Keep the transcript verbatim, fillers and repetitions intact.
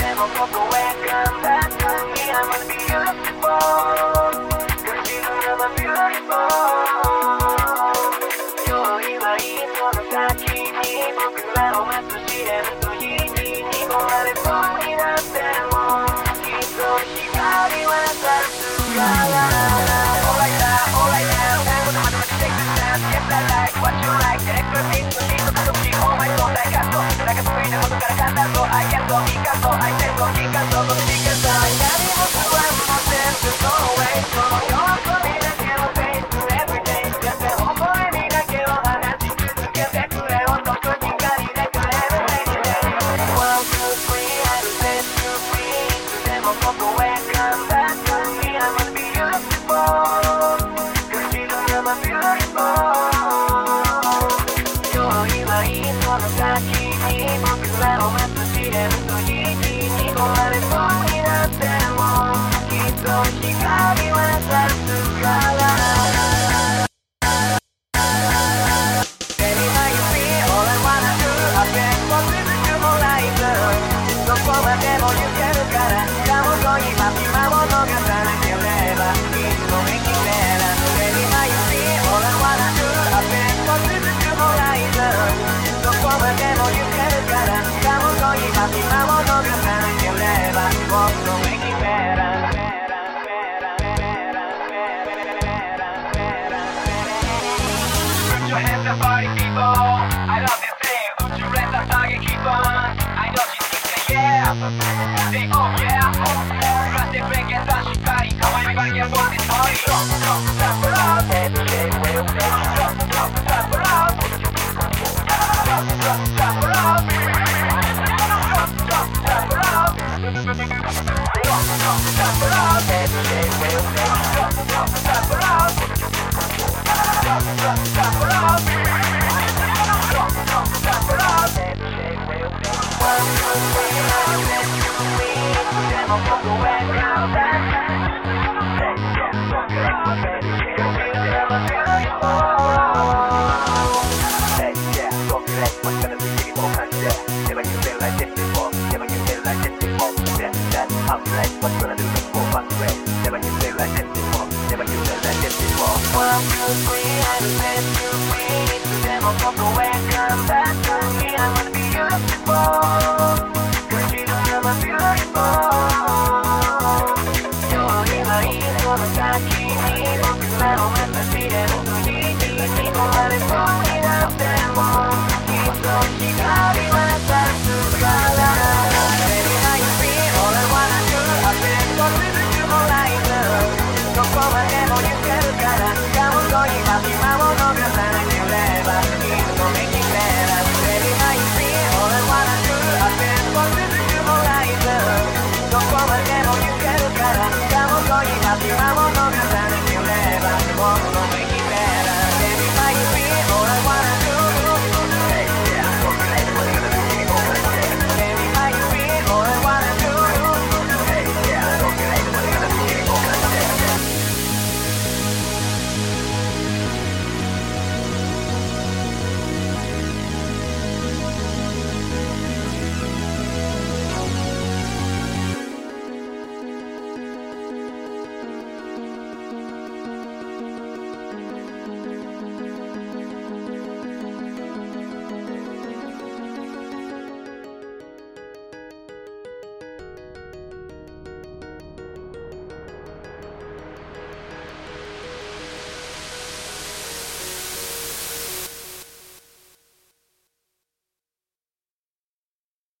Never go away, come back to me. I'm gonna be yours before.